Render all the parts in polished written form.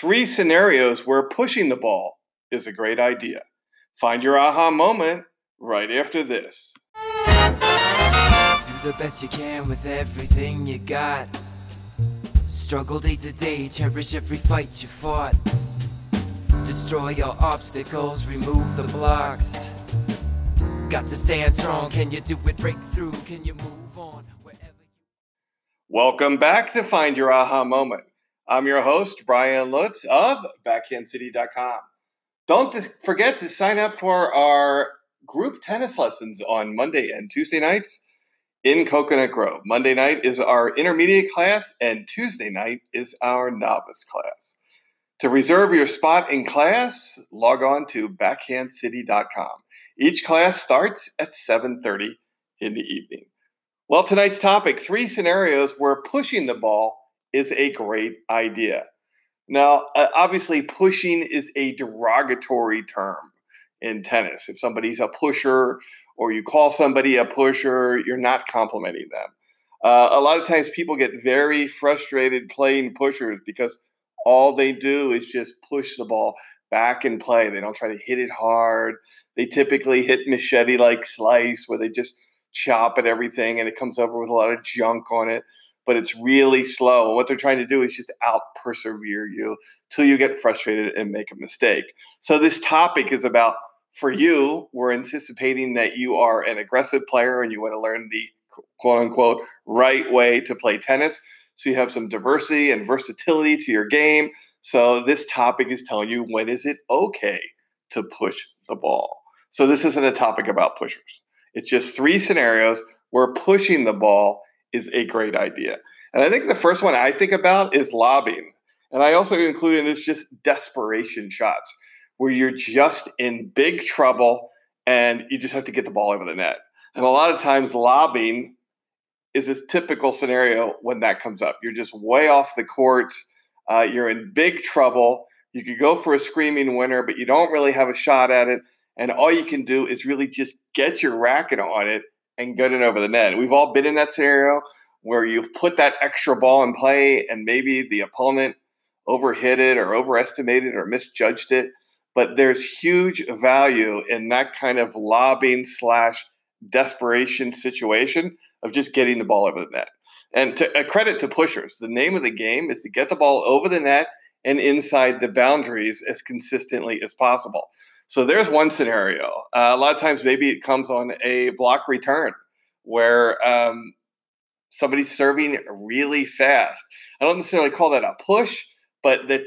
3 scenarios where pushing the ball is a great idea. Find your aha moment right after this. Do the best you can with everything you got. Struggle day to day, cherish every fight you fought. Destroy your obstacles, remove the blocks. Got to stand strong, can you do it, break through, can you move on? Welcome back to Find Your Aha Moment. I'm your host, Brian Lutz of BackhandCity.com. Don't forget to sign up for our group tennis lessons on Monday and Tuesday nights in Coconut Grove. Monday night is our intermediate class, and Tuesday night is our novice class. To reserve your spot in class, log on to BackhandCity.com. Each class starts at 7:30 in the evening. Well, tonight's topic, 3 scenarios where pushing the ball is a great idea. Now, obviously, pushing is a derogatory term in tennis. If somebody's a pusher or you call somebody a pusher, you're not complimenting them. A lot of times people get very frustrated playing pushers because all they do is just push the ball back in play. They don't try to hit it hard. They typically hit machete-like slice where they just chop at everything and it comes over with a lot of junk on it. But it's really slow. And what they're trying to do is just out-persevere you till you get frustrated and make a mistake. So this topic is about, for you, we're anticipating that you are an aggressive player and you want to learn the quote-unquote right way to play tennis. So you have some diversity and versatility to your game. So this topic is telling you when is it okay to push the ball. So this isn't a topic about pushers. It's just 3 scenarios where pushing the ball is a great idea. And I think the first one I think about is lobbying. And I also include in this just desperation shots where you're just in big trouble and you just have to get the ball over the net. And a lot of times lobbying is a typical scenario when that comes up. You're just way off the court. You're in big trouble. You could go for a screaming winner, but you don't really have a shot at it. And all you can do is really just get your racket on it and get it over the net. We've all been in that scenario where you've put that extra ball in play and maybe the opponent overhit it or overestimated or misjudged it. But there's huge value in that kind of lobbying / desperation situation of just getting the ball over the net. And a credit to pushers, the name of the game is to get the ball over the net and inside the boundaries as consistently as possible. So there's one scenario. A lot of times maybe it comes on a block return where somebody's serving really fast. I don't necessarily call that a push, but the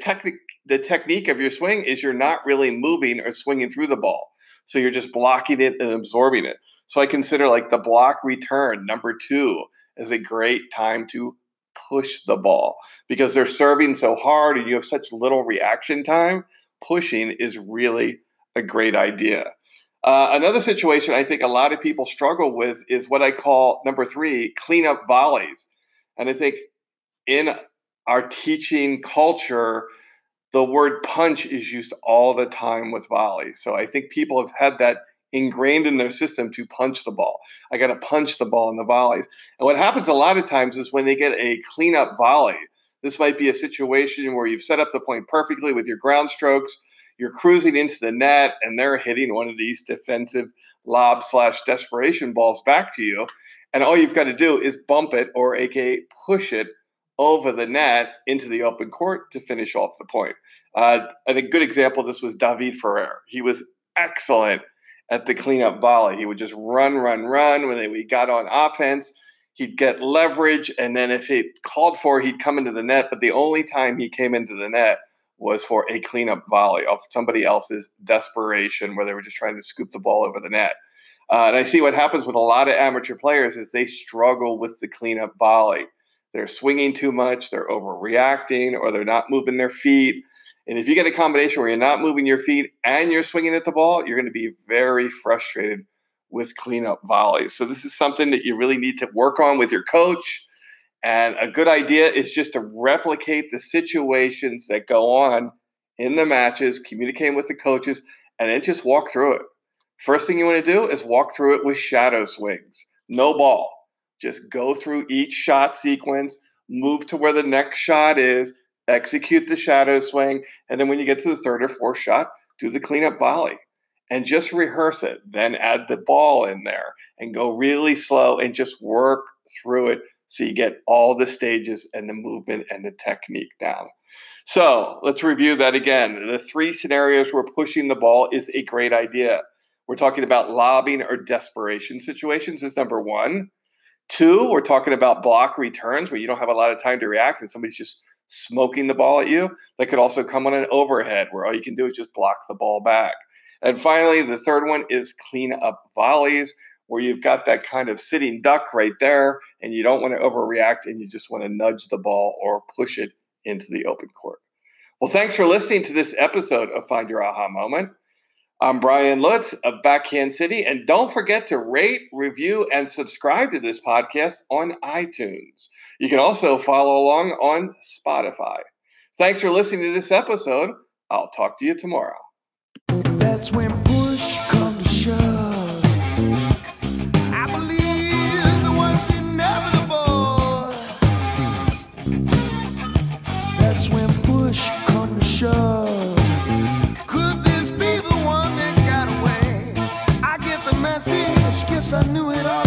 technique of your swing is you're not really moving or swinging through the ball. So you're just blocking it and absorbing it. So I consider like the block return number 2 is a great time to push the ball because they're serving so hard and you have such little reaction time. Pushing is really a great idea. Another situation I think a lot of people struggle with is what I call number 3, cleanup volleys. And I think in our teaching culture, the word punch is used all the time with volleys. So I think people have had that ingrained in their system to punch the ball. I got to punch the ball in the volleys. And what happens a lot of times is when they get a cleanup volley, this might be a situation where you've set up the point perfectly with your ground strokes, you're cruising into the net, and they're hitting one of these defensive lob / desperation balls back to you. And all you've got to do is bump it or aka push it over the net into the open court to finish off the point. And a good example of this was David Ferrer. He was excellent at the cleanup volley. He would just run. When we got on offense, he'd get leverage. And then if it called for, he'd come into the net. But the only time he came into the net was for a cleanup volley off somebody else's desperation where they were just trying to scoop the ball over the net. And I see what happens with a lot of amateur players is they struggle with the cleanup volley. They're swinging too much, they're overreacting, or they're not moving their feet. And if you get a combination where you're not moving your feet and you're swinging at the ball, you're going to be very frustrated with cleanup volleys. So this is something that you really need to work on with your coach. And a good idea is just to replicate the situations that go on in the matches, communicating with the coaches, and then just walk through it. First thing you want to do is walk through it with shadow swings, no ball. Just go through each shot sequence, move to where the next shot is, execute the shadow swing, and then when you get to the third or fourth shot, do the cleanup volley and just rehearse it. Then add the ball in there and go really slow and just work through it so you get all the stages and the movement and the technique down. So let's review that again. The three scenarios where pushing the ball is a great idea. We're talking about lobbing or desperation situations is number one. Two, we're talking about block returns where you don't have a lot of time to react and somebody's just smoking the ball at you. That could also come on an overhead where all you can do is just block the ball back. And finally, the third one is clean up volleys where you've got that kind of sitting duck right there and you don't want to overreact and you just want to nudge the ball or push it into the open court. Well, thanks for listening to this episode of Find Your Aha Moment. I'm Brian Lutz of Backhand City, and don't forget to rate, review, and subscribe to this podcast on iTunes. You can also follow along on Spotify. Thanks for listening to this episode. I'll talk to you tomorrow. That's when push comes to shove. I believe it was inevitable. That's when push comes to shove. I knew it all.